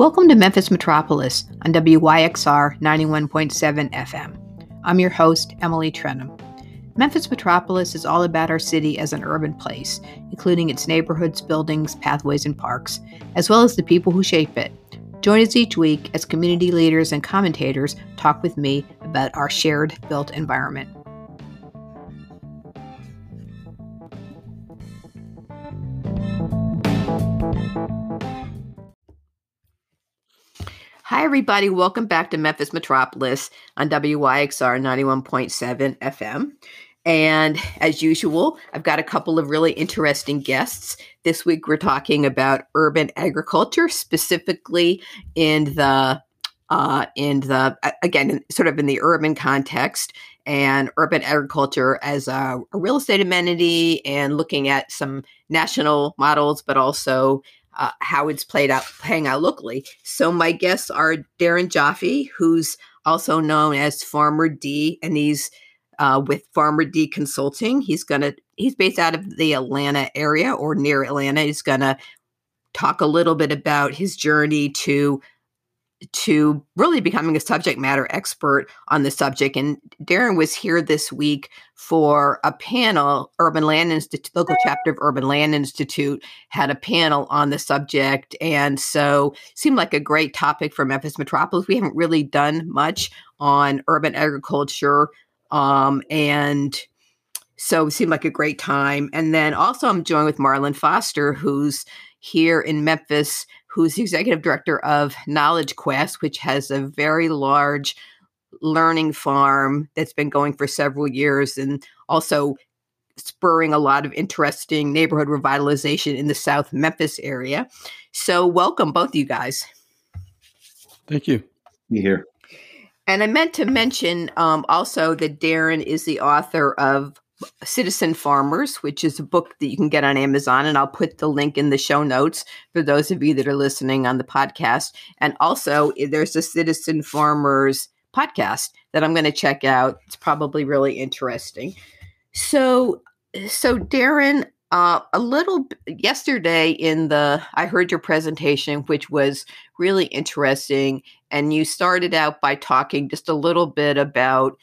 Welcome to Memphis Metropolis on WYXR 91.7 FM. I'm your host, Emily Trenum. Memphis Metropolis is all about our city as an urban place, including its neighborhoods, buildings, pathways, and parks, as well as the people who shape it. Join us each week as community leaders and commentators talk with me about our shared built environment. Hi, everybody. Welcome back to Memphis Metropolis on WYXR 91.7 FM. And as usual, I've got a couple of really interesting guests. This week, we're talking about urban agriculture, specifically in the urban context, and urban agriculture as a real estate amenity, and looking at some national models, but also how it's playing out locally. So my guests are Darren Jaffe, who's also known as Farmer D, and he's with Farmer D Consulting. He's based out of the Atlanta area or near Atlanta. He's gonna talk a little bit about his journey to really becoming a subject matter expert on the subject. And Darren was here this week for a panel. Urban Land Institute, local chapter of Urban Land Institute, had a panel on the subject. And so seemed like a great topic for Memphis Metropolis. We haven't really done much on urban agriculture. And so it seemed like a great time. And then also I'm joined with Marlon Foster, who's here in Memphis, who's the executive director of Knowledge Quest, which has a very large learning farm that's been going for several years and also spurring a lot of interesting neighborhood revitalization in the South Memphis area. So welcome, both of you guys. Thank you. Be here. And I meant to mention also that Darren is the author of Citizen Farmers, which is a book that you can get on Amazon, and I'll put the link in the show notes for those of you that are listening on the podcast. And also, there's a Citizen Farmers podcast that I'm going to check out. It's probably really interesting. So Darren, yesterday I heard your presentation, which was really interesting, and you started out by talking just a little bit about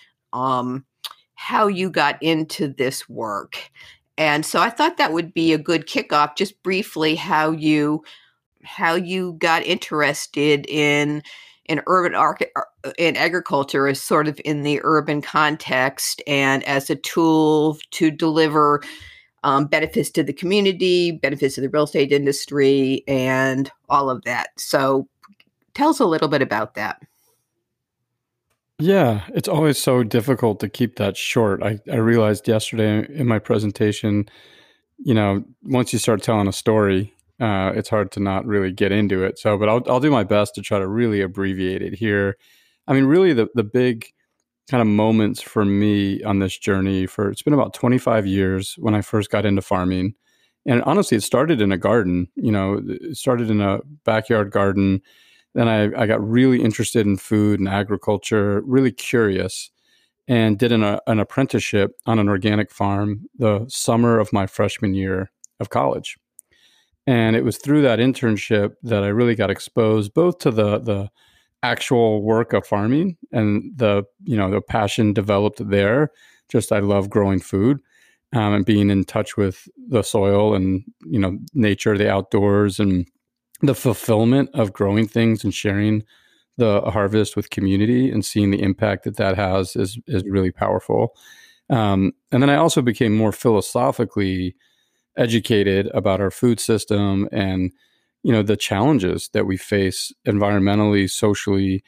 how you got into this work. And so I thought that would be a good kickoff, just briefly how you got interested in in agriculture, as sort of in the urban context and as a tool to deliver benefits to the community, benefits to the real estate industry, and all of that. So tell us a little bit about that. Yeah, it's always so difficult to keep that short. I realized yesterday in my presentation, once you start telling a story, it's hard to not really get into it. So, but I'll do my best to try to really abbreviate it here. I mean, really the big kind of moments for me on this journey, it's been about 25 years when I first got into farming. And honestly, it started in a garden, it started in a backyard garden. Then I got really interested in food and agriculture, really curious, and did an apprenticeship on an organic farm the summer of my freshman year of college. And it was through that internship that I really got exposed both to the actual work of farming and the passion developed there. Just I love growing food and being in touch with the soil and nature, the outdoors, and the fulfillment of growing things and sharing the harvest with community and seeing the impact that has is really powerful. And then I also became more philosophically educated about our food system and, the challenges that we face environmentally, socially.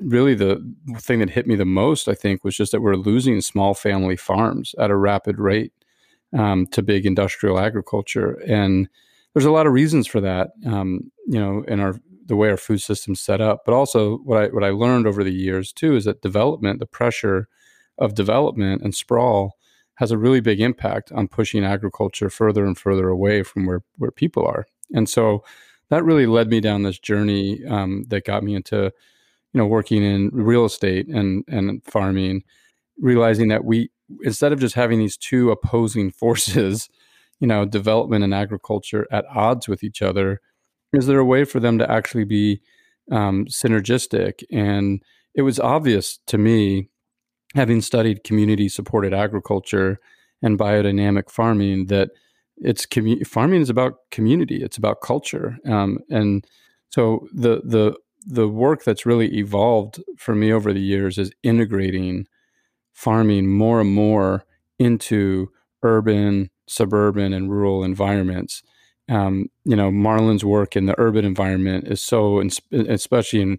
Really the thing that hit me the most, I think, was just that we're losing small family farms at a rapid rate to big industrial agriculture. And there's a lot of reasons for that, in the way our food system's set up. But also what I learned over the years, too, is that development, the pressure of development and sprawl has a really big impact on pushing agriculture further and further away from where people are. And so that really led me down this journey that got me into, working in real estate and farming, realizing that we, instead of just having these two opposing forces, development and agriculture at odds with each other, Is there a way for them to actually be synergistic? And it was obvious to me, having studied community-supported agriculture and biodynamic farming, that it's farming is about community. It's about culture, and so the work that's really evolved for me over the years is integrating farming more and more into urban, suburban, and rural environments. You know, Marlon's work in the urban environment is so, especially in,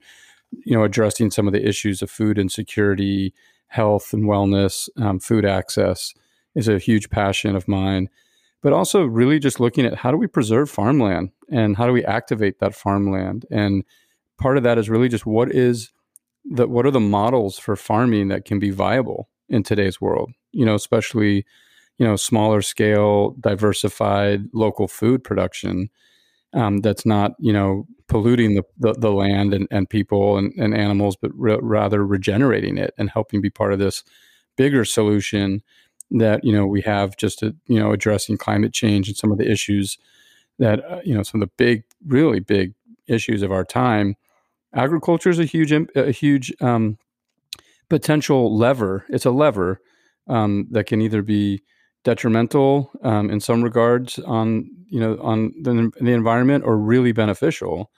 you know, addressing some of the issues of food insecurity, health and wellness, food access is a huge passion of mine. But also really just looking at how do we preserve farmland and how do we activate that farmland? And part of that is really just what are the models for farming that can be viable in today's world? You know, especially, you know, smaller scale, diversified local food production that's not, you know, polluting the land and people and animals, but rather regenerating it and helping be part of this bigger solution that, you know, we have just to, you know, addressing climate change and some of the issues that, you know, some of the big, really big issues of our time. Agriculture is a huge potential lever. It's a lever that can either be detrimental in some regards on, you know, on the environment, or really beneficial.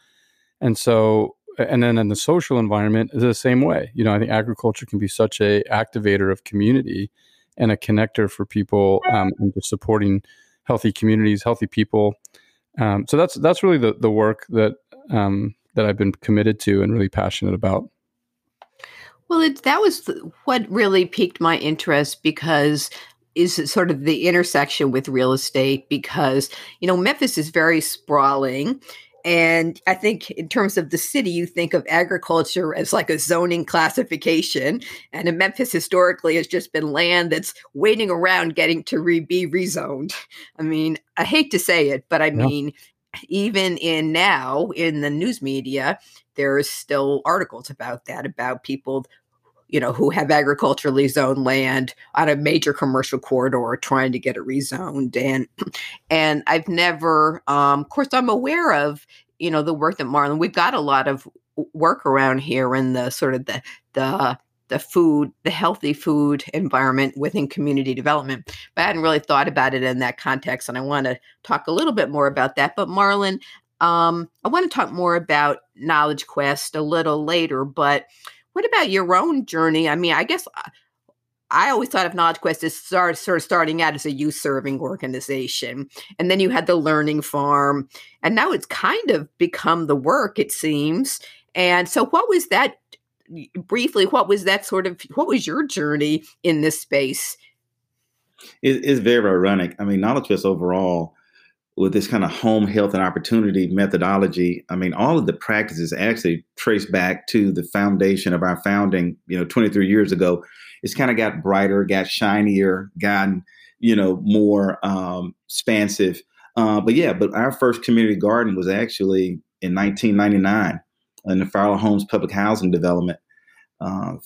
And so, and then in the social environment is the same way. You know, I think agriculture can be such a activator of community and a connector for people, and just supporting healthy communities, healthy people. So that's really the work that that I've been committed to and really passionate about. Well, that was what really piqued my interest, because is sort of the intersection with real estate, because, you know, Memphis is very sprawling. And I think in terms of the city, you think of agriculture as like a zoning classification. And in Memphis, historically, has just been land that's waiting around getting to be rezoned. I mean, I hate to say it, but I mean, even in now in the news media, there is still articles about that, about people, you know, who have agriculturally zoned land on a major commercial corridor trying to get it rezoned. And I've never, of course, I'm aware of, you know, the work that Marlon, we've got a lot of work around here in the sort of the food, the healthy food environment within community development. But I hadn't really thought about it in that context. And I want to talk a little bit more about that. But Marlon, I want to talk more about Knowledge Quest a little later, but what about your own journey? I mean, I guess I always thought of Knowledge Quest as sort of starting out as a youth serving organization. And then you had the learning farm. And now it's kind of become the work, it seems. And so what was that, briefly, what was your journey in this space? It's very ironic. I mean, Knowledge Quest overall, with this kind of home health and opportunity methodology, I mean, all of the practices actually trace back to the foundation of our founding, you know, 23 years ago. It's kind of got brighter, got shinier, gotten, you know, more expansive. But our first community garden was actually in 1999 in the Fowler Homes public housing development.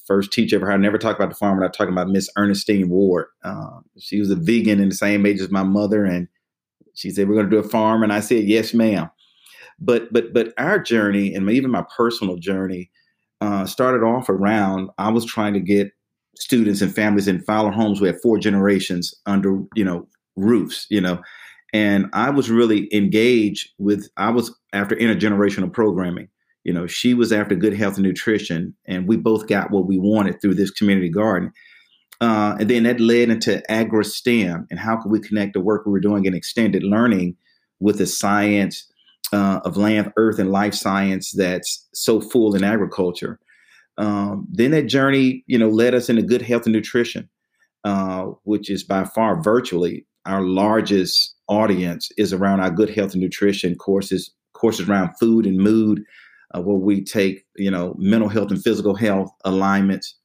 First teacher ever, I never talk about the farm without talking about Miss Ernestine Ward. She was a vegan in the same age as my mother, and she said, we're going to do a farm. And I said, yes, ma'am. But our journey, and even my personal journey, started off around, I was trying to get students and families in Fowler Homes. We had 4 generations under, you know, roofs, you know, and I was really engaged with, I was after intergenerational programming. You know, she was after good health and nutrition, and we both got what we wanted through this community garden. And then that led into agri-STEM, and how could we connect the work we were doing in extended learning with the science of land, earth, and life science that's so full in agriculture. Then that journey, you know, led us into good health and nutrition, which is by far virtually our largest audience is around our good health and nutrition courses around food and mood, where we take, you know, mental health and physical health alignments.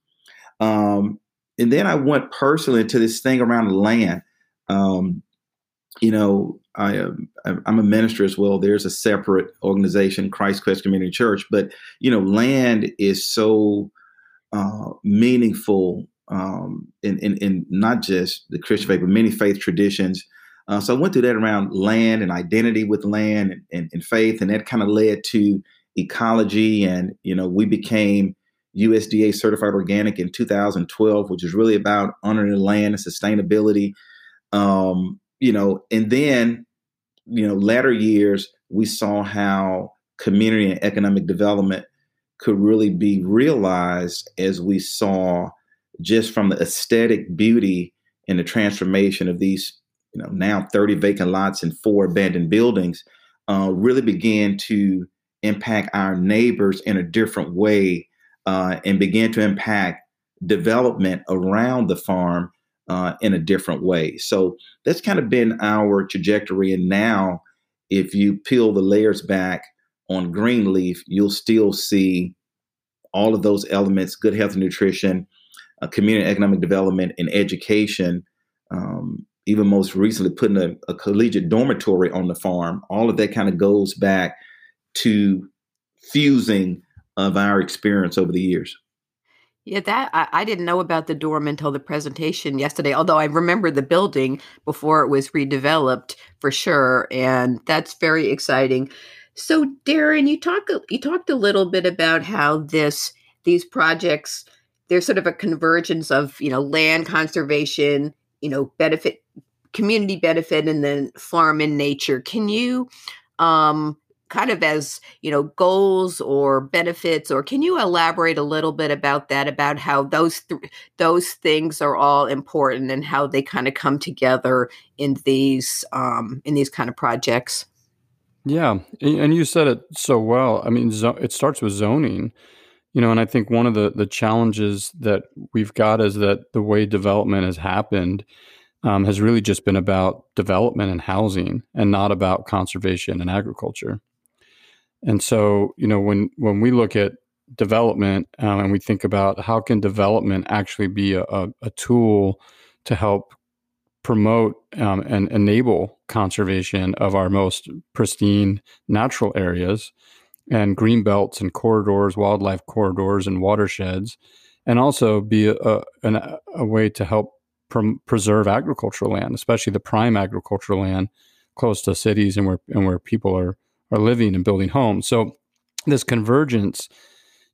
And then I went personally to this thing around land. You know, I'm a minister as well. There's a separate organization, Christ Quest Community Church. But, you know, land is so meaningful in not just the Christian faith, but many faith traditions. So I went through that around land and identity with land and faith, and that kind of led to ecology. And, you know, we became USDA certified organic in 2012, which is really about honoring the land and sustainability. You know, and then, you know, latter years, we saw how community and economic development could really be realized as we saw just from the aesthetic beauty and the transformation of these, you know, now 30 vacant lots and 4 abandoned buildings really began to impact our neighbors in a different way and began to impact development around the farm in a different way. So that's kind of been our trajectory. And now if you peel the layers back on Greenleaf, you'll still see all of those elements: good health and nutrition, community economic development, and education. Even most recently putting a collegiate dormitory on the farm. All of that kind of goes back to fusing of our experience over the years. Yeah, that I didn't know about the dorm until the presentation yesterday, although I remember the building before it was redeveloped for sure. And that's very exciting. So Darren, you talked a little bit about how these projects, there's sort of a convergence of, you know, land conservation, you know, benefit, community benefit, and then farm and nature. Can you kind of, as, you know, goals or benefits, or can you elaborate a little bit about that, about how those things are all important and how they kind of come together in these kind of projects? Yeah. And you said it so well. I mean, it starts with zoning, you know, and I think one of the challenges that we've got is that the way development has happened has really just been about development and housing and not about conservation and agriculture. And so, you know, when we look at development and we think about how can development actually be a tool to help promote and enable conservation of our most pristine natural areas and green belts and corridors, wildlife corridors and watersheds, and also be a way to help preserve agricultural land, especially the prime agricultural land close to cities and where people are living and building homes. So this convergence,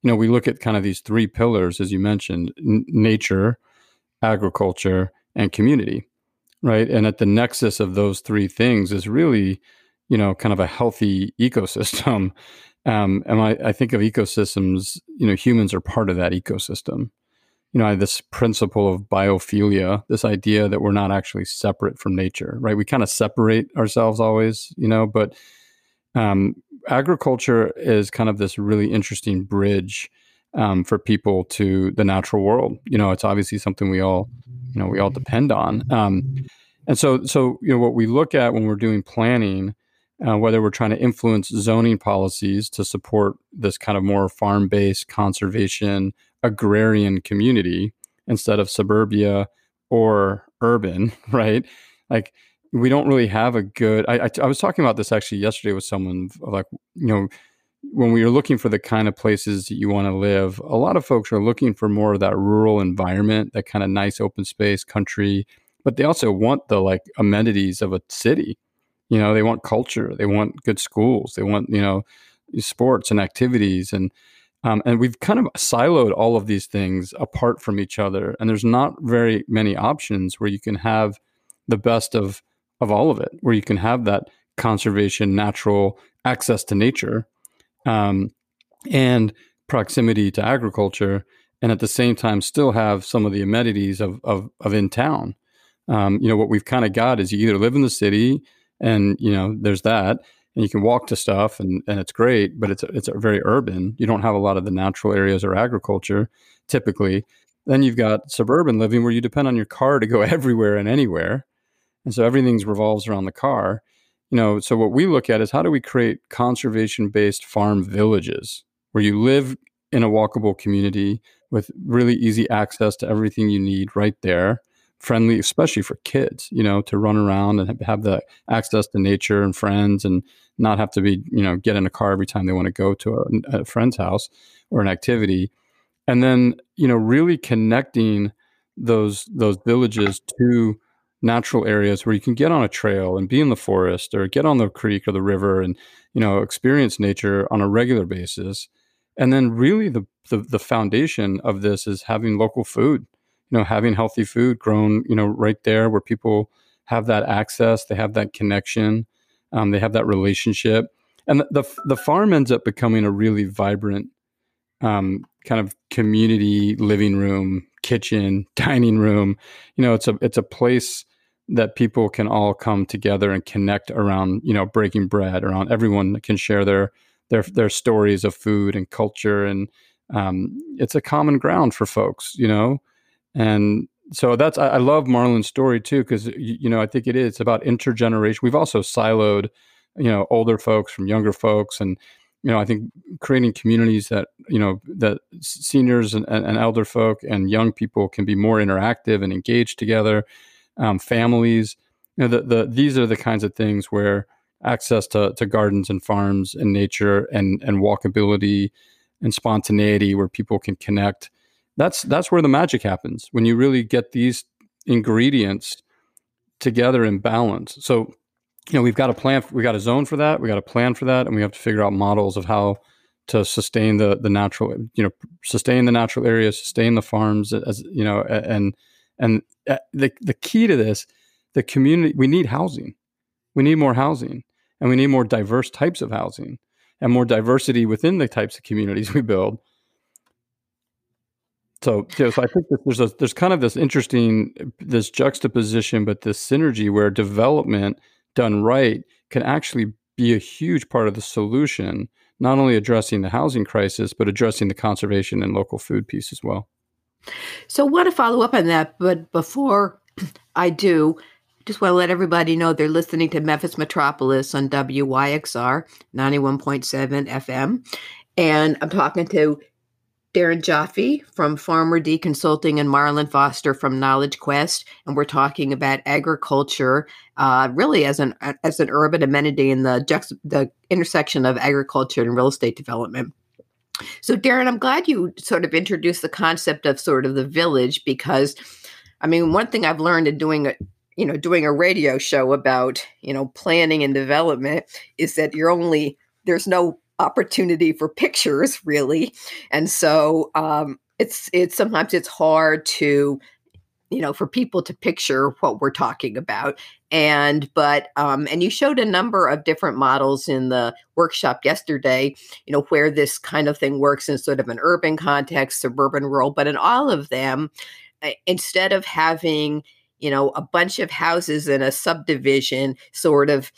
you know, we look at kind of these three pillars, as you mentioned, nature, agriculture, and community, right? And at the nexus of those three things is really, you know, kind of a healthy ecosystem. And I think of ecosystems, you know, humans are part of that ecosystem. You know, I have this principle of biophilia, this idea that we're not actually separate from nature, right? We kind of separate ourselves always, you know, but agriculture is kind of this really interesting bridge for people to the natural world. You know, it's obviously something we all depend on. And so, you know, what we look at when we're doing planning, whether we're trying to influence zoning policies to support this kind of more farm-based conservation agrarian community instead of suburbia or urban, right? Like, we don't really have a good, I was talking about this actually yesterday with someone, like, you know, when we are looking for the kind of places that you want to live, a lot of folks are looking for more of that rural environment, that kind of nice open space country, but they also want the like amenities of a city. You know, they want culture, they want good schools, they want, you know, sports and activities. And we've kind of siloed all of these things apart from each other. And there's not very many options where you can have the best of all of it, where you can have that conservation, natural access to nature, and proximity to agriculture, and at the same time still have some of the amenities of in town. You know, what we've kind of got is you either live in the city and, you know, there's that, and you can walk to stuff and it's great, but it's very urban. You don't have a lot of the natural areas or agriculture typically. Then you've got suburban living where you depend on your car to go everywhere and anywhere. And so everything revolves around the car. You know, so what we look at is how do we create conservation-based farm villages where you live in a walkable community with really easy access to everything you need right there, friendly, especially for kids, you know, to run around and have the access to nature and friends and not have to be, you know, get in a car every time they want to go to a friend's house or an activity. And then, you know, really connecting those villages to natural areas where you can get on a trail and be in the forest or get on the creek or the river and, you know, experience nature on a regular basis. And then really the foundation of this is having local food, you know, having healthy food grown, you know, right there where people have that access, they have that connection, they have that relationship. And the farm ends up becoming a really vibrant kind of community living room, kitchen, dining room. You know, it's a place that people can all come together and connect around, you know, breaking bread around. Everyone can share their stories of food and culture. And it's a common ground for folks, you know? And so that's, I love Marlon's story too, because, you know, I think it is about intergeneration. We've also siloed, you know, older folks from younger folks. And, you know, I think creating communities that, you know, that seniors and elder folk and young people can be more interactive and engaged together, families, you know, these are the kinds of things where access to gardens and farms and nature and walkability and spontaneity where people can connect. That's where the magic happens, when you really get these ingredients together in balance. So, you know, we've got a plan, we got a zone for that, we got a plan for that, and we have to figure out models of how to sustain the natural, you know, sustain the natural areas, sustain the farms, as you know, and the key to this, the community, we need housing. We need more housing, and we need more diverse types of housing and more diversity within the types of communities we build. So, you know, so I think that there's kind of this interesting, this juxtaposition, but this synergy where development done right can actually be a huge part of the solution, not only addressing the housing crisis, but addressing the conservation and local food piece as well. So I want to follow up on that, but before I do, just want to let everybody know they're listening to Memphis Metropolis on WYXR 91.7 FM. And I'm talking to Darren Jaffe from Farmer D Consulting and Marlon Foster from Knowledge Quest. And we're talking about agriculture really as an urban amenity in the intersection of agriculture and real estate development. So Darren, I'm glad you sort of introduced the concept of sort of the village, because I mean, one thing I've learned in doing a radio show about, you know, planning and development is that there's no opportunity for pictures really. And so it's sometimes it's hard to, you know, for people to picture what we're talking about. And you showed a number of different models in the workshop yesterday, you know, where this kind of thing works in sort of an urban context, suburban, rural, but in all of them, instead of having, you know, a bunch of houses in a subdivision sort of,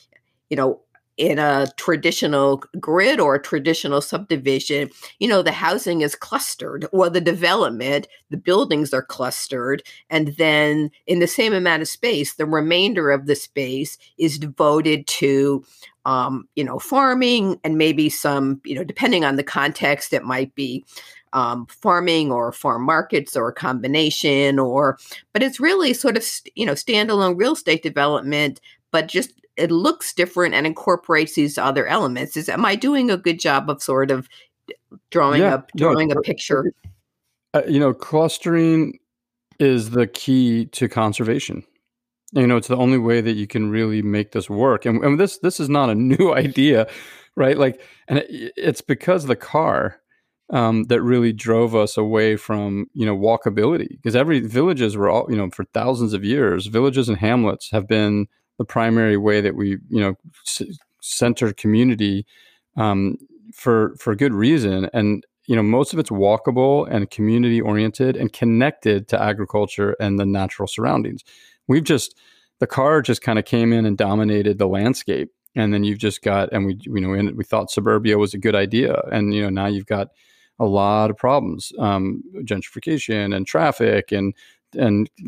you know, in a traditional grid or a traditional subdivision, you know, the housing is clustered, or the development, the buildings are clustered. And then in the same amount of space, the remainder of the space is devoted to, you know, farming and maybe some, you know, depending on the context, it might be farming or farm markets or a combination but it's really sort of, you know, standalone real estate development, but just it looks different and incorporates these other elements. Am I doing a good job of sort of drawing a picture? You know, clustering is the key to conservation. You know, it's the only way that you can really make this work. And this is not a new idea, right? Like, and it's because the car that really drove us away from, you know, walkability, because villages were all, you know, for thousands of years, villages and hamlets have been the primary way that we, you know, center community for good reason. And, you know, most of it's walkable and community oriented and connected to agriculture and the natural surroundings. The car just kind of came in and dominated the landscape. And then you've just got, and we thought suburbia was a good idea. And, you know, now you've got a lot of problems, gentrification and traffic and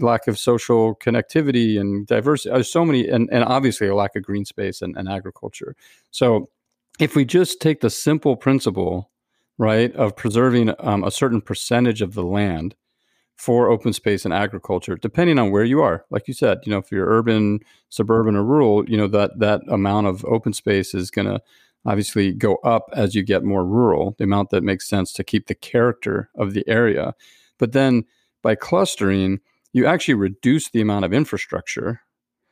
lack of social connectivity and diversity. There's so many, and obviously a lack of green space and agriculture. So if we just take the simple principle, right, of preserving a certain percentage of the land for open space and agriculture, depending on where you are, like you said, you know, if you're urban, suburban, or rural, you know, that amount of open space is going to obviously go up as you get more rural, the amount that makes sense to keep the character of the area. But then by clustering, you actually reduce the amount of infrastructure.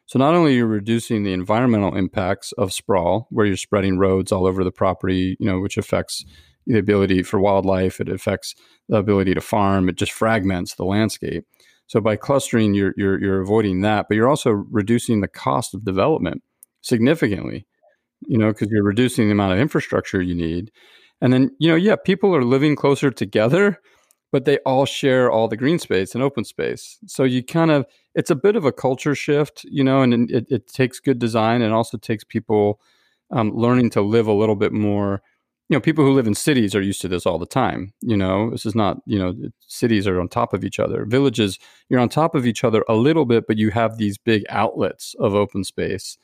So not only are you reducing the environmental impacts of sprawl, where you're spreading roads all over the property, you know, which affects the ability for wildlife, it affects the ability to farm, it just fragments the landscape. So by clustering, you're avoiding that, but you're also reducing the cost of development significantly, you know, because you're reducing the amount of infrastructure you need. And then, you know, yeah, people are living closer together, but they all share all the green space and open space. So you kind of, it's a bit of a culture shift, you know, and it takes good design, and also takes people learning to live a little bit more. You know, people who live in cities are used to this all the time. You know, this is not, you know, cities are on top of each other. Villages, you're on top of each other a little bit, but you have these big outlets of open space.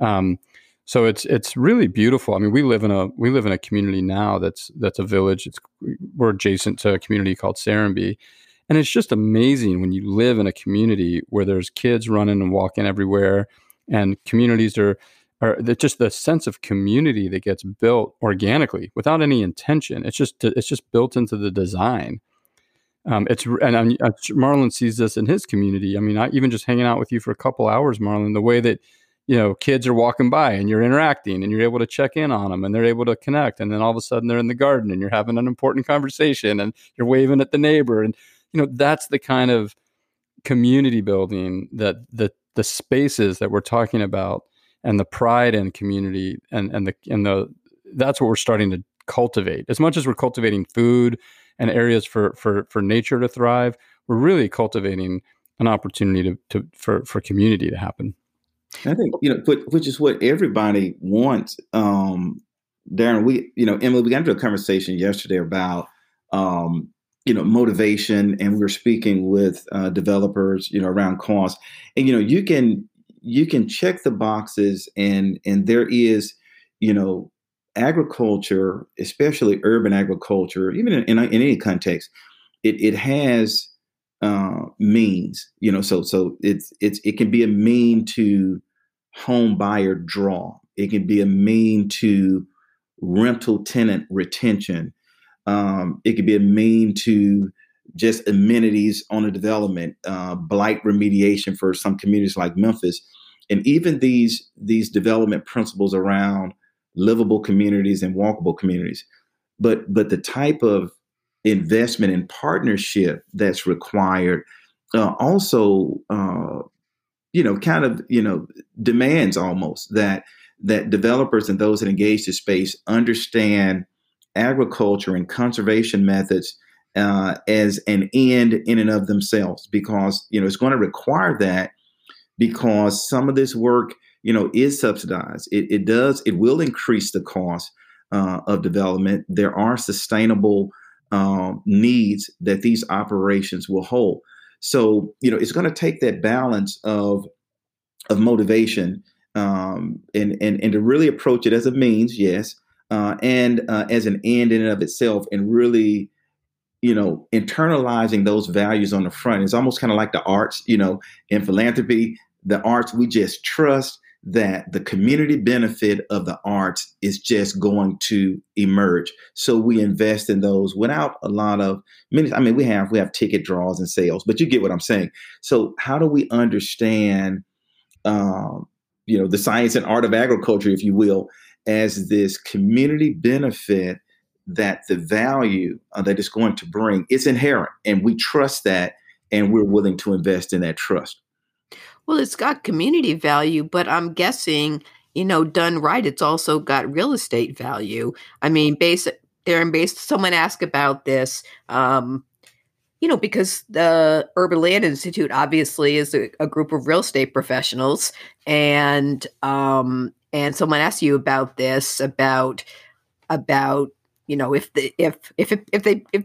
So it's really beautiful. I mean, we live in a community now that's a village. We're adjacent to a community called Serenby. And it's just amazing when you live in a community where there's kids running and walking everywhere, and communities are just the sense of community that gets built organically without any intention. It's just built into the design. Marlon sees this in his community. I mean, even just hanging out with you for a couple hours, Marlon, the way that, you know, kids are walking by and you're interacting and you're able to check in on them and they're able to connect. And then all of a sudden they're in the garden and you're having an important conversation and you're waving at the neighbor. And, you know, that's the kind of community building that the spaces that we're talking about, and the pride in community and that's what we're starting to cultivate. As much as we're cultivating food and areas for nature to thrive, we're really cultivating an opportunity for community to happen. I think, you know, which is what everybody wants. Darren, Emily, we got into a conversation yesterday about, you know, motivation, and we were speaking with developers, you know, around cost. And, you know, you can check the boxes, and there is, you know, agriculture, especially urban agriculture, even in any context, it has means, you know, so it can be a mean to home buyer draw. It can be a mean to rental tenant retention. It could be a mean to just amenities on a development, blight remediation for some communities like Memphis. And even these development principles around livable communities and walkable communities. But the type of investment and partnership that's required also demands almost that developers and those that engage the space understand agriculture and conservation methods as an end in and of themselves, because, you know, it's going to require that, because some of this work, you know, is subsidized. It will increase the cost of development. There are sustainable needs that these operations will hold. So, you know, it's going to take that balance of motivation and to really approach it as a means, yes, and as an end in and of itself, and really, you know, internalizing those values on the front. It's almost kind of like the arts, you know, in philanthropy, the arts, we just trust that the community benefit of the arts is just going to emerge. So we invest in those without a lot of minutes. I mean, we have ticket draws and sales, but you get what I'm saying. So how do we understand, you know, the science and art of agriculture, if you will, as this community benefit that the value that it's going to bring is inherent, and we trust that, and we're willing to invest in that trust? Well, it's got community value, but I'm guessing, you know, done right, it's also got real estate value. I mean, someone asked about this, you know, because the Urban Land Institute obviously is a group of real estate professionals, and someone asked you about this, about you know, if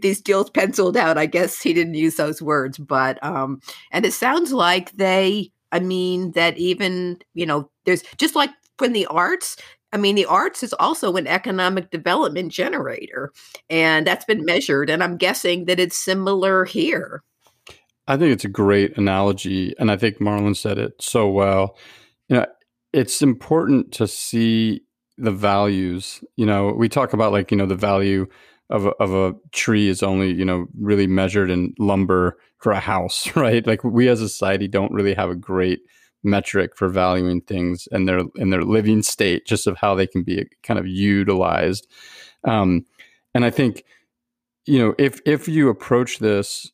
these deals penciled out. I guess he didn't use those words, but and it sounds like they. I mean, that even, you know, there's just like when the arts, I mean, the arts is also an economic development generator, and that's been measured. And I'm guessing that it's similar here. I think it's a great analogy. And I think Marlon said it so well. You know, it's important to see the values. You know, we talk about, like, you know, the value of a tree is only, you know, really measured in lumber, for a house, right? Like we as a society don't really have a great metric for valuing things and their living state, just of how they can be kind of utilized. And I think, you know, if you approach this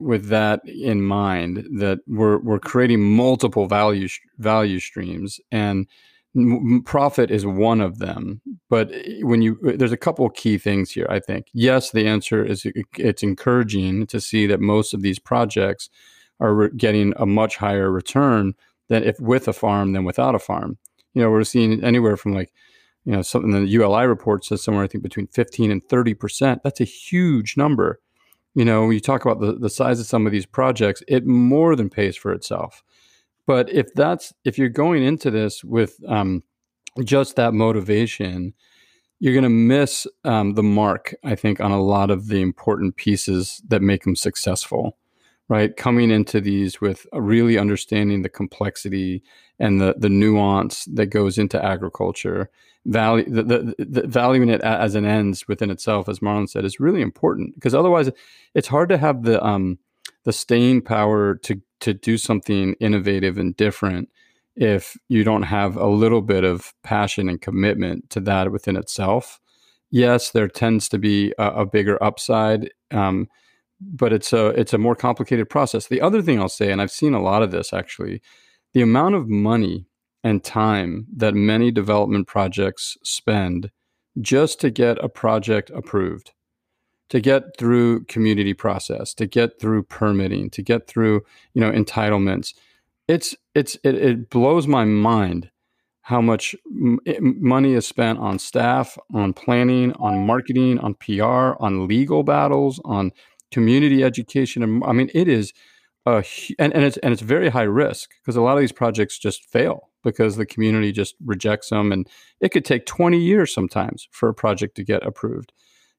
with that in mind, that we're creating multiple value streams, and profit is one of them. But there's a couple of key things here, I think. Yes, the answer is it's encouraging to see that most of these projects are getting a much higher return than if with a farm than without a farm. You know, we're seeing anywhere from like, you know, something the ULI report says somewhere, I think between 15 and 30%. That's a huge number. You know, when you talk about the size of some of these projects, it more than pays for itself. But if you're going into this with just that motivation, you're going to miss the mark, I think, on a lot of the important pieces that make them successful, right? Coming into these with really understanding the complexity and the nuance that goes into agriculture, valuing it as an ends within itself, as Marlon said, is really important, because otherwise it's hard to have the staying power to do something innovative and different if you don't have a little bit of passion and commitment to that within itself. Yes, there tends to be a bigger upside, but it's a more complicated process. The other thing I'll say, and I've seen a lot of this actually, the amount of money and time that many development projects spend just to get a project approved, to get through community process, to get through permitting, to get through, you know, entitlements. It blows my mind how much money is spent on staff, on planning, on marketing, on PR, on legal battles, on community education. I mean, it is it's very high risk, because a lot of these projects just fail because the community just rejects them, and it could take 20 years sometimes for a project to get approved.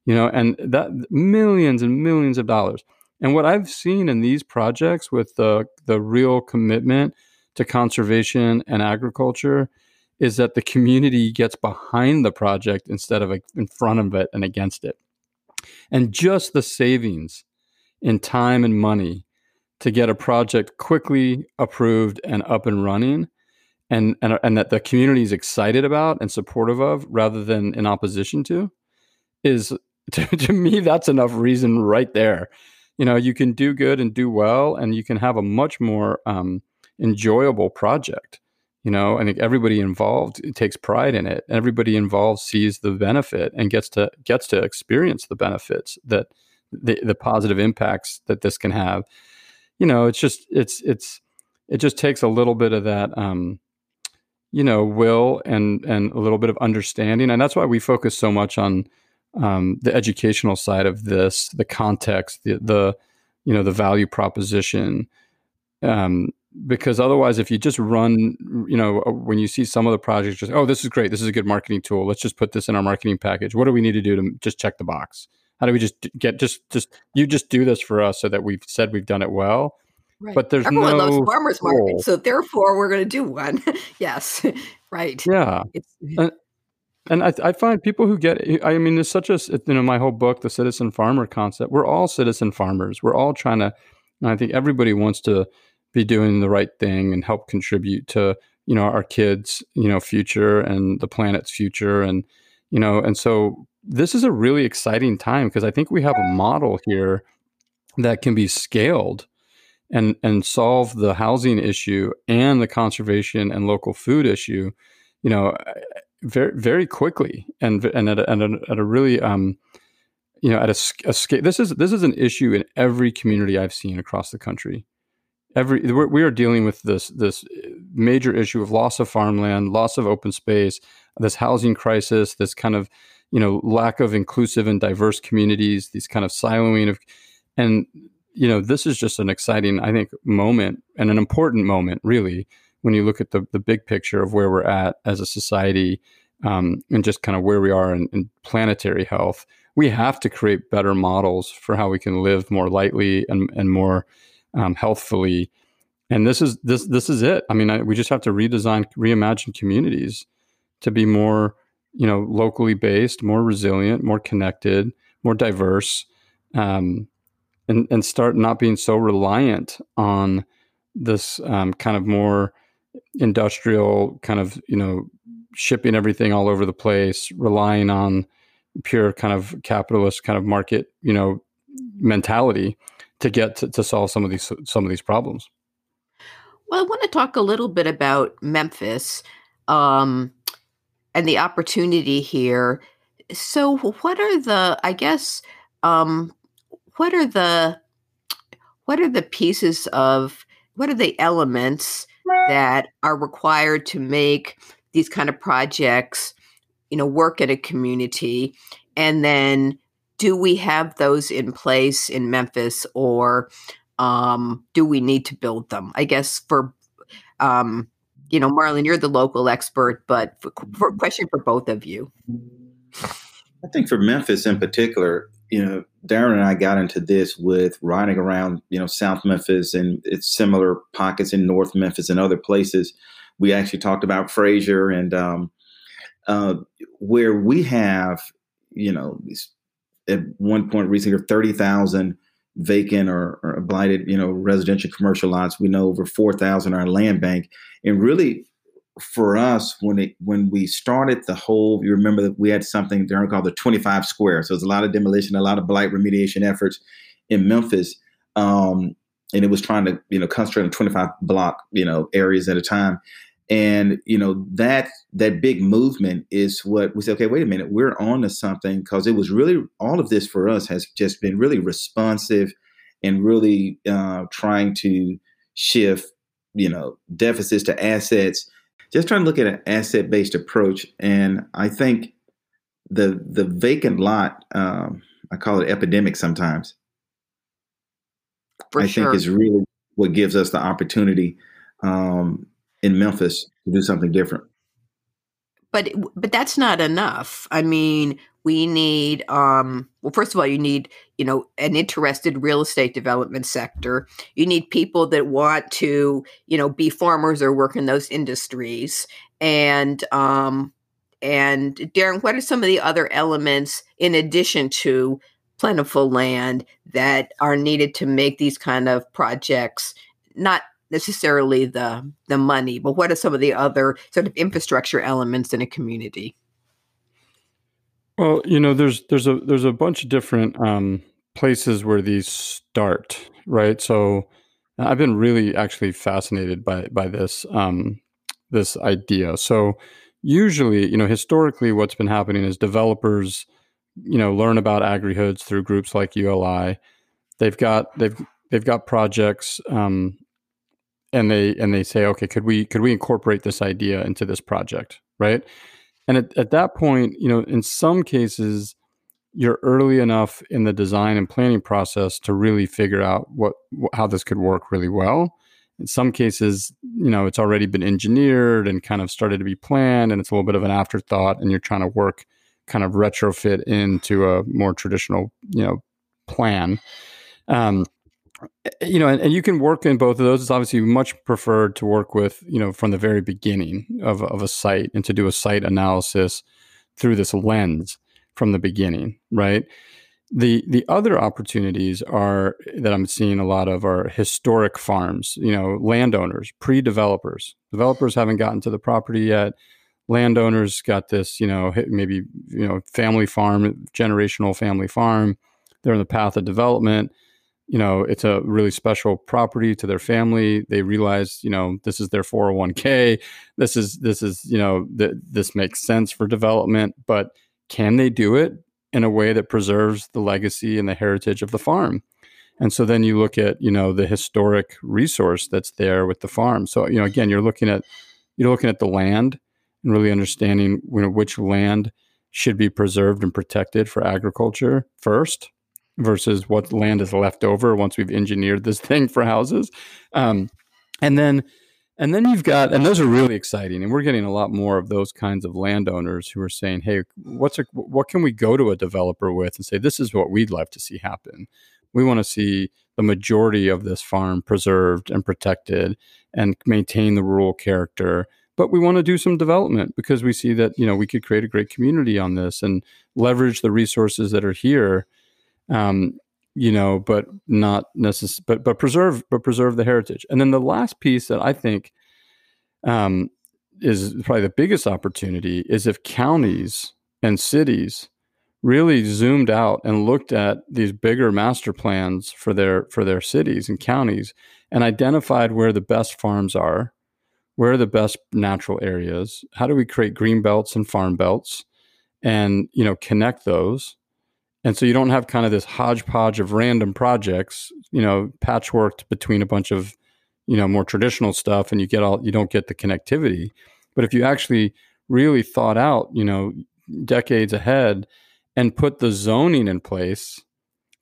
You know, and that millions and millions of dollars. And what I've seen in these projects with the real commitment to conservation and agriculture is that the community gets behind the project instead of in front of it and against it. And just the savings in time and money to get a project quickly approved and up and running, and that the community is excited about and supportive of rather than in opposition to, is to me, that's enough reason right there. You know, you can do good and do well, and you can have a much more enjoyable project. You know, I think everybody involved takes pride in it. Everybody involved sees the benefit and gets to experience the benefits, that the positive impacts that this can have. You know, it just takes a little bit of that, you know, will and a little bit of understanding, and that's why we focus so much on the educational side of this, the context, the you know, the value proposition, because otherwise, if you just run, you know, when you see some of the projects, just, oh, this is great, this is a good marketing tool, let's just put this in our marketing package. What do we need to do to just check the box? How do we just get just do this for us so that we've said we've done it well? Right. But there's everyone loves farmers market, so therefore we're going to do one. Yes, right. Yeah. And I find people who there's such a, you know, my whole book, the citizen farmer concept, we're all citizen farmers. We're all trying to, and I think everybody wants to be doing the right thing and help contribute to, you know, our kids, you know, future and the planet's future. And, you know, and so this is a really exciting time, because I think we have a model here that can be scaled and solve the housing issue and the conservation and local food issue, you know, very, very quickly and at a really, you know, at a scale. This is an issue in every community I've seen across the country. We are dealing with this major issue of loss of farmland, loss of open space, this housing crisis, this kind of, you know, lack of inclusive and diverse communities, these kind of siloing of, and, you know, this is just an exciting, I think, moment, and an important moment, really, when you look at the big picture of where we're at as a society, and just kind of where we are in planetary health. We have to create better models for how we can live more lightly and more healthfully. And this is it. I mean, we just have to reimagine communities to be more, you know, locally based, more resilient, more connected, more diverse, and start not being so reliant on this kind of more industrial kind of, you know, shipping everything all over the place, relying on pure kind of capitalist kind of market, you know, mentality to get to solve some of these problems. Well, I want to talk a little bit about Memphis and the opportunity here. So what are the, I guess, what are the pieces of, what are the elements that are required to make these kind of projects, you know, work at a community? And then do we have those in place in Memphis, or do we need to build them? I guess for, you know, Marlon, you're the local expert, but for question for both of you. I think for Memphis in particular, you know, Darren and I got into this with riding around, you know, South Memphis and its similar pockets in North Memphis and other places. We actually talked about Frasier and where we have, you know, at one point recently 30,000 vacant or blighted, you know, residential commercial lots. We know over 4,000 are in land bank. And really for us, when we started the whole, you remember that we had something Darren called the 25 square. So there's a lot of demolition, a lot of blight remediation efforts in Memphis. And it was trying to, you know, concentrate on 25 block, you know, areas at a time. And, you know, that big movement is what we said, okay, wait a minute, we're on to something, because it was really, all of this for us has just been really responsive and really trying to shift, you know, deficits to assets, just trying to look at an asset-based approach. And I think the vacant lot, I call it epidemic sometimes, for I sure. think is really what gives us the opportunity in Memphis to do something different. But that's not enough. I mean, we need, well, first of all, you need, you know, an interested real estate development sector. You need people that want to, you know, be farmers or work in those industries. And Darren, what are some of the other elements in addition to plentiful land that are needed to make these kind of projects, not necessarily the money, but what are some of the other sort of infrastructure elements in a community? Well, you know, there's a bunch of different places where these start, right? So I've been really actually fascinated by this this idea. So usually, you know, historically, what's been happening is developers, you know, learn about Agrihoods through groups like ULI. They've got projects. And they say, okay, could we incorporate this idea into this project, right? And at that point, you know, in some cases, you're early enough in the design and planning process to really figure out how this could work really well. In some cases, you know, it's already been engineered and kind of started to be planned, and it's a little bit of an afterthought, and you're trying to work kind of retrofit into a more traditional, you know, plan. You know, and you can work in both of those. It's obviously much preferred to work with, you know, from the very beginning of a site and to do a site analysis through this lens from the beginning, right? The other opportunities are that I'm seeing a lot of are historic farms, you know, landowners, pre-developers. Developers haven't gotten to the property yet. Landowners got this, you know, maybe, you know, family farm, generational family farm. They're in the path of development. You know, it's a really special property to their family. They realize, you know, this is their 401k. This is, you know, this makes sense for development, but can they do it in a way that preserves the legacy and the heritage of the farm? And so then you look at, you know, the historic resource that's there with the farm. So, you know, again, you're looking at the land and really understanding, you know, which land should be preserved and protected for agriculture first, versus what land is left over once we've engineered this thing for houses. And then you've got, and those are really exciting. And we're getting a lot more of those kinds of landowners who are saying, hey, what can we go to a developer with and say, this is what we'd like to see happen. We want to see the majority of this farm preserved and protected and maintain the rural character. But we want to do some development because we see that, you know, we could create a great community on this and leverage the resources that are here. you know, but not necessarily, but preserve the heritage. And then the last piece that I think is probably the biggest opportunity is if counties and cities really zoomed out and looked at these bigger master plans for their cities and counties and identified where the best farms are, where are the best natural areas, how do we create green belts and farm belts and, you know, connect those. And so you don't have kind of this hodgepodge of random projects, you know, patchworked between a bunch of, you know, more traditional stuff, and you don't get the connectivity. But if you actually really thought out, you know, decades ahead and put the zoning in place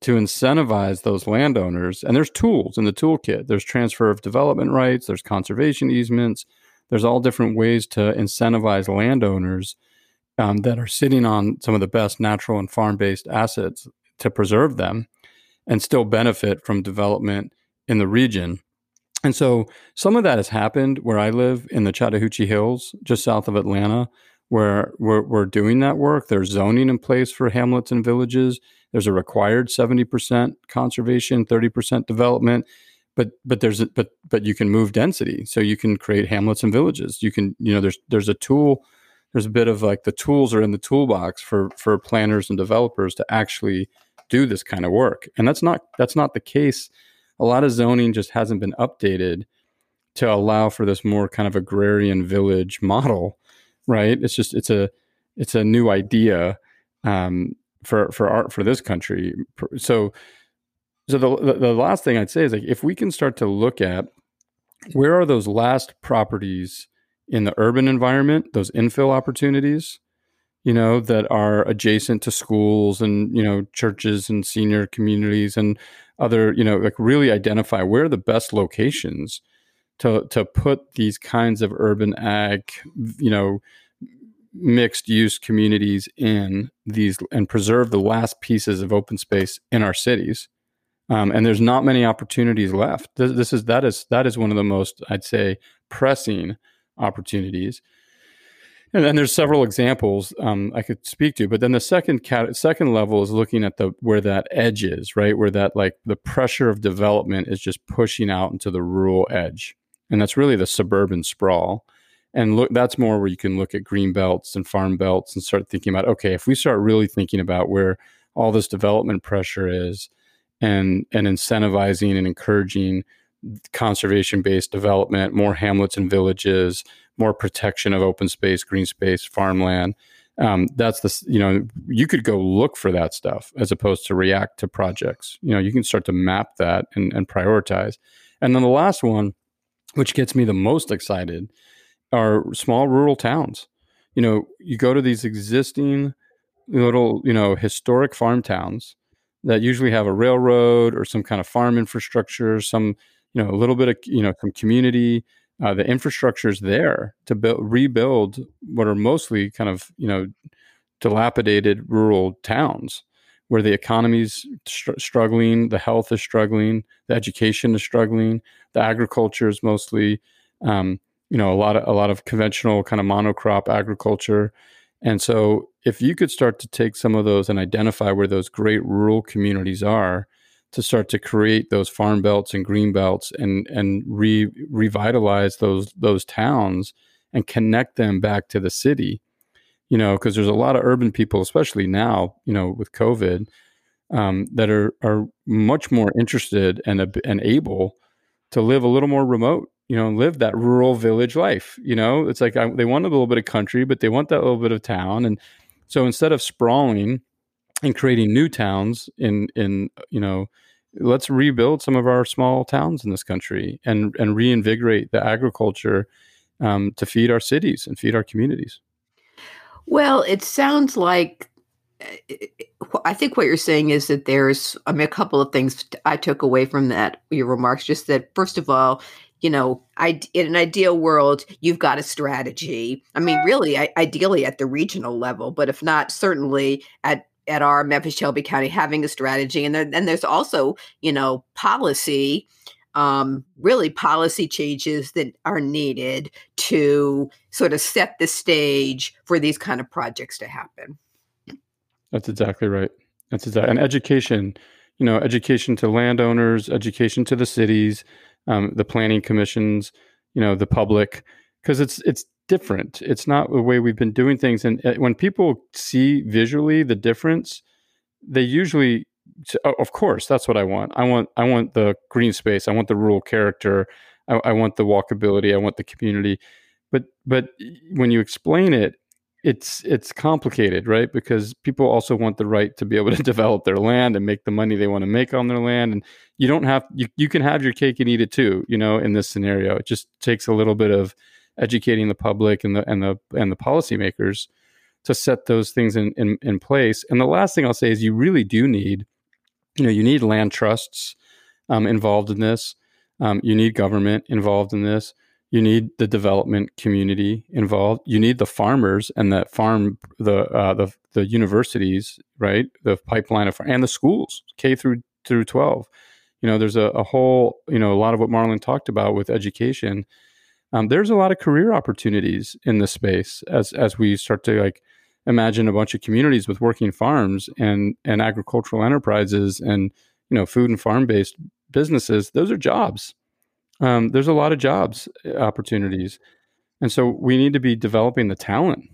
to incentivize those landowners, and there's tools in the toolkit, there's transfer of development rights, there's conservation easements, there's all different ways to incentivize landowners that are sitting on some of the best natural and farm-based assets to preserve them and still benefit from development in the region. And so some of that has happened where I live in the Chattahoochee Hills, just south of Atlanta, where we're doing that work. There's zoning in place for hamlets and villages. There's a required 70% conservation, 30% development, but you can move density. So you can create hamlets and villages. You can, you know, there's a tool. There's a bit of like the tools are in the toolbox for planners and developers to actually do this kind of work. And that's not the case. A lot of zoning just hasn't been updated to allow for this more kind of agrarian village model, right? It's just, it's a new idea for this country. So the last thing I'd say is, like, if we can start to look at where are those last properties in the urban environment, those infill opportunities, you know, that are adjacent to schools and, you know, churches and senior communities and other, you know, like really identify where are the best locations to put these kinds of urban ag, you know, mixed use communities in these and preserve the last pieces of open space in our cities. And there's not many opportunities left. That is one of the most, I'd say, pressing opportunities. And then there's several examples I could speak to, but then the second level is looking at where that edge is, right? Where that, like, the pressure of development is just pushing out into the rural edge. And that's really the suburban sprawl. And look, that's more where you can look at green belts and farm belts and start thinking about, okay, if we start really thinking about where all this development pressure is and incentivizing and encouraging conservation-based development, more hamlets and villages, more protection of open space, green space, farmland. That's the, you know, you could go look for that stuff as opposed to react to projects. You know, you can start to map that and prioritize. And then the last one, which gets me the most excited, are small rural towns. You know, you go to these existing little, you know, historic farm towns that usually have a railroad or some kind of farm infrastructure, some, you know, a little bit of, you know, from community, the infrastructure is there to rebuild what are mostly kind of, you know, dilapidated rural towns where the economy's struggling, the health is struggling, the education is struggling, the agriculture is mostly, you know, a lot of conventional kind of monocrop agriculture. And so if you could start to take some of those and identify where those great rural communities are, to start to create those farm belts and green belts and revitalize those towns and connect them back to the city, you know, because there's a lot of urban people, especially now, you know, with COVID, that are much more interested and able to live a little more remote, you know, live that rural village life. You know, it's like they want a little bit of country, but they want that little bit of town. And so instead of sprawling and creating new towns in, you know, let's rebuild some of our small towns in this country and reinvigorate the agriculture to feed our cities and feed our communities. Well, it sounds like, I think what you're saying is that there's, I mean, a couple of things I took away from that, your remarks, just that, first of all, you know, in an ideal world, you've got a strategy. I mean, really, ideally at the regional level, but if not, certainly at our Memphis Shelby County having a strategy. And then there's also, you know, policy, really policy changes that are needed to sort of set the stage for these kind of projects to happen. That's exactly right. And education, you know, education to landowners, education to the cities, the planning commissions, you know, the public, because it's different. It's not the way we've been doing things. And when people see visually the difference, they usually, oh, of course, that's what I want. I want the green space. I want the rural character. I want the walkability. I want the community. But when you explain it, it's complicated, right? Because people also want the right to be able to develop their land and make the money they want to make on their land. And you don't have, you can have your cake and eat it too, you know, in this scenario. It just takes a little bit of educating the public and the policymakers to set those things in place. And the last thing I'll say is you really do need, you know, you need land trusts involved in this. You need government involved in this. You need the development community involved. You need the farmers and the farm, the universities, right? The pipeline of, and the schools, K through 12. You know, there's a whole, you know, a lot of what Marlon talked about with education. There's a lot of career opportunities in this space as we start to like imagine a bunch of communities with working farms and agricultural enterprises and, you know, food and farm based businesses. Those are jobs. There's a lot of jobs opportunities. And so we need to be developing the talent.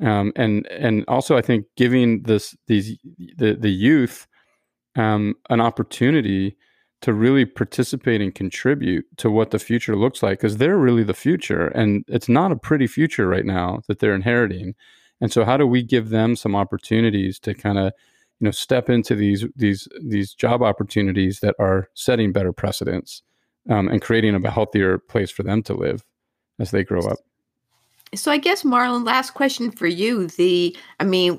And also I think giving the youth an opportunity to really participate and contribute to what the future looks like, because they're really the future, and it's not a pretty future right now that they're inheriting. And so how do we give them some opportunities to kind of, you know, step into these job opportunities that are setting better precedents? And creating a healthier place for them to live as they grow up. So I guess, Marlon, last question for you.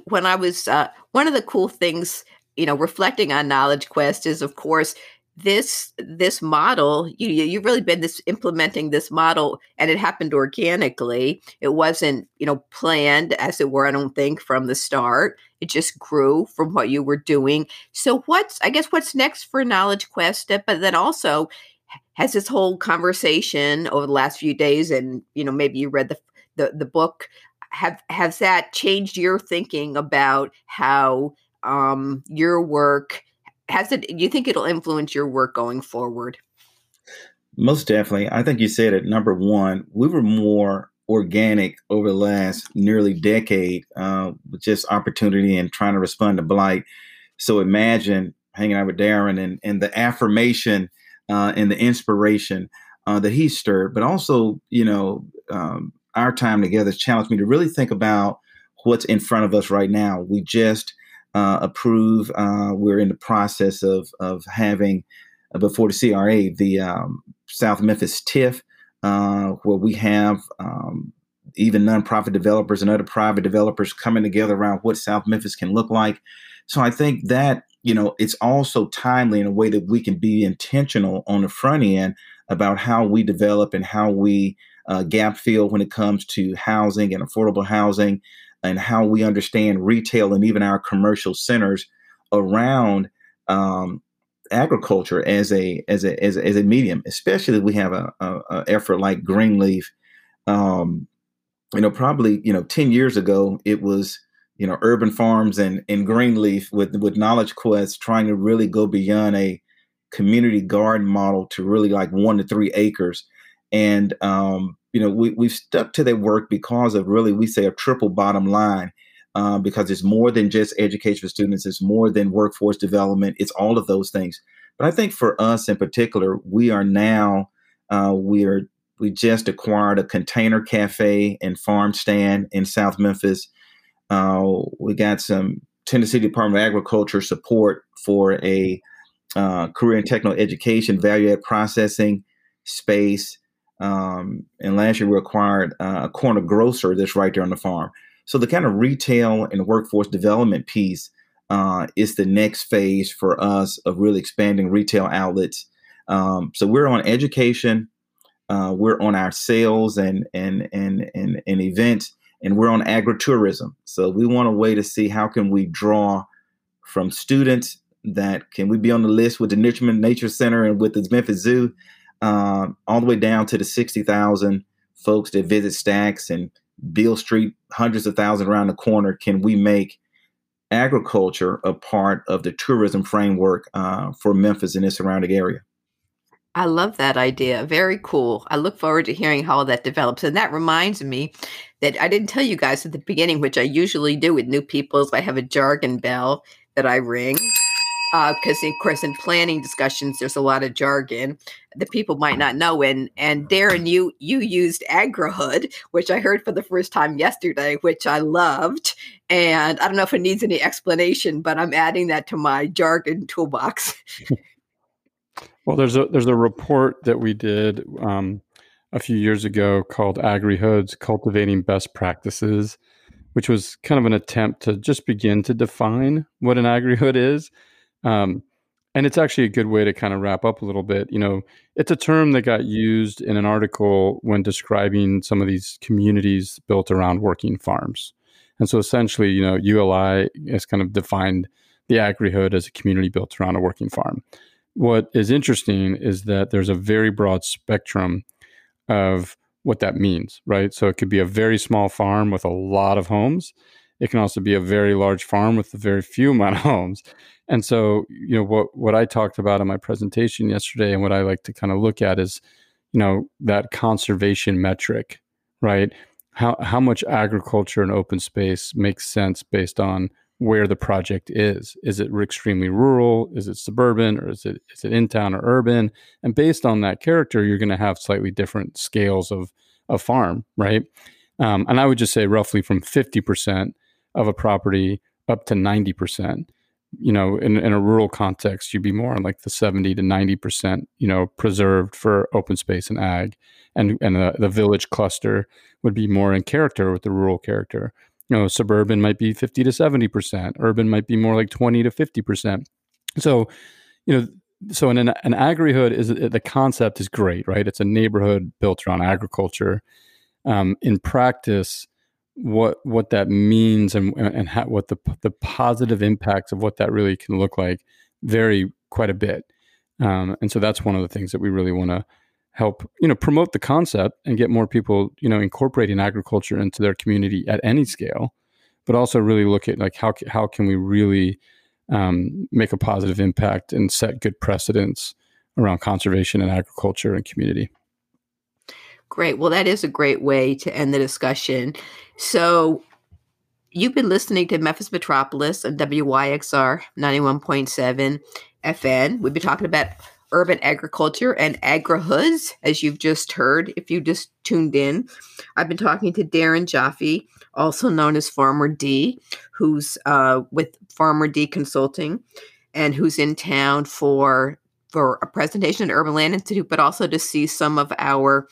When I was, one of the cool things, you know, reflecting on Knowledge Quest is, of course, this model, you've really been implementing this model, and it happened organically. It wasn't, you know, planned, as it were, I don't think, from the start. It just grew from what you were doing. So what's next for Knowledge Quest? But then also, has this whole conversation over the last few days, and you know, maybe you read the book, has that changed your thinking about how your work has it? You think it'll influence your work going forward? Most definitely. I think you said it. Number one, we were more organic over the last nearly decade with just opportunity and trying to respond to blight. So imagine hanging out with Darren and the affirmation. And the inspiration that he stirred, but also, you know, our time together challenged me to really think about what's in front of us right now. We just approved, we're in the process of having, before the CRA, the South Memphis TIF, where we have even nonprofit developers and other private developers coming together around what South Memphis can look like. So I think that, you know, it's also timely in a way that we can be intentional on the front end about how we develop and how we gap fill when it comes to housing and affordable housing, and how we understand retail and even our commercial centers around agriculture as a medium, especially if we have a effort like Greenleaf. You know, probably, you know, 10 years ago, it was, you know, Urban Farms and Greenleaf with Knowledge Quest trying to really go beyond a community garden model to really like 1 to 3 acres. And, you know, we've stuck to their work because of really, we say, a triple bottom line, because it's more than just education for students. It's more than workforce development. It's all of those things. But I think for us in particular, we are now, we just acquired a container cafe and farm stand in South Memphis. We got some Tennessee Department of Agriculture support for a career and technical education, value-add processing space. And last year we acquired a corner grocer that's right there on the farm. So the kind of retail and workforce development piece is the next phase for us of really expanding retail outlets. So we're on education, we're on our sales and events. And we're on agritourism. So we want a way to see how can we draw from students that can we be on the list with the Nature Center and with the Memphis Zoo, all the way down to the 60,000 folks that visit Stacks and Beale Street, hundreds of thousands around the corner. Can we make agriculture a part of the tourism framework for Memphis and its surrounding area. I love that idea. Very cool. I look forward to hearing how that develops. And that reminds me that I didn't tell you guys at the beginning, which I usually do with new people, is I have a jargon bell that I ring. Because, of course, in planning discussions, there's a lot of jargon that people might not know. And Darren, you used Agrihood, which I heard for the first time yesterday, which I loved. And I don't know if it needs any explanation, but I'm adding that to my jargon toolbox. Well, there's a report that we did a few years ago called Agrihoods, Cultivating Best Practices, which was kind of an attempt to just begin to define what an agrihood is. And it's actually a good way to kind of wrap up a little bit. You know, it's a term that got used in an article when describing some of these communities built around working farms. And so essentially, you know, ULI has kind of defined the agrihood as a community built around a working farm. What is interesting is that there's a very broad spectrum of what that means, right? So it could be a very small farm with a lot of homes. It can also be a very large farm with a very few amount of homes. And so, you know, what I talked about in my presentation yesterday and what I like to kind of look at is, you know, that conservation metric, right? How much agriculture and open space makes sense based on where the project is. Is it extremely rural? Is it suburban? Or is it in town or urban? And based on that character, you're going to have slightly different scales of a farm, right? And I would just say roughly from 50% of a property up to 90%, you know, in a rural context, you'd be more on like the 70 to 90%, you know, preserved for open space and ag, and the village cluster would be more in character with the rural character. You know, suburban might be 50 to 70%. Urban might be more like 20 to 50%. So, you know, so in an agrihood is the concept is great, right? It's a neighborhood built around agriculture. In practice, what that means and how, what the positive impacts of what that really can look like vary quite a bit. And so that's one of the things that we really want to help, you know, promote the concept and get more people, you know, incorporating agriculture into their community at any scale, but also really look at like how can we really make a positive impact and set good precedents around conservation and agriculture and community. Great. Well, that is a great way to end the discussion. So you've been listening to Memphis Metropolis on WYXR 91.7 FN. We've been talking about urban agriculture and agrihoods, as you've just heard, if you just tuned in. I've been talking to Darren Jaffe, also known as Farmer D, who's with Farmer D Consulting, and who's in town for a presentation at Urban Land Institute, but also to see some of our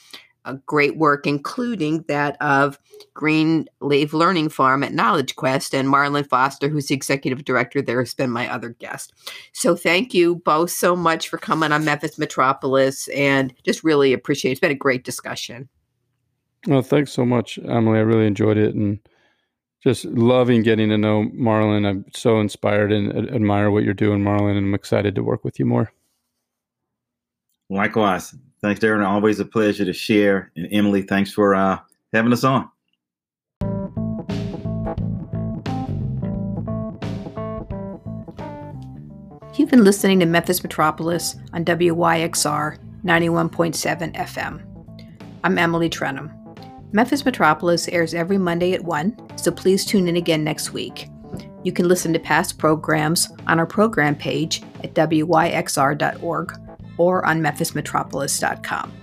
great work, including that of Greenleaf Learning Farm at Knowledge Quest, and Marlon Foster, who's the executive director there, has been my other guest. So thank you both so much for coming on Memphis Metropolis, and just really appreciate it. It's been a great discussion. Well, thanks so much, Emily. I really enjoyed it and just loving getting to know Marlon. I'm so inspired and admire what you're doing, Marlon, and I'm excited to work with you more. Likewise. Thanks, Darren. Always a pleasure to share. And Emily, thanks for having us on. You've been listening to Memphis Metropolis on WYXR 91.7 FM. I'm Emily Trenum. Memphis Metropolis airs every Monday at 1, so please tune in again next week. You can listen to past programs on our program page at wyxr.org. or on memphismetropolis.com.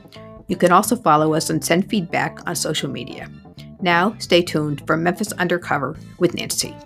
You can also follow us and send feedback on social media. Now, stay tuned for Memphis Undercover with Nancy.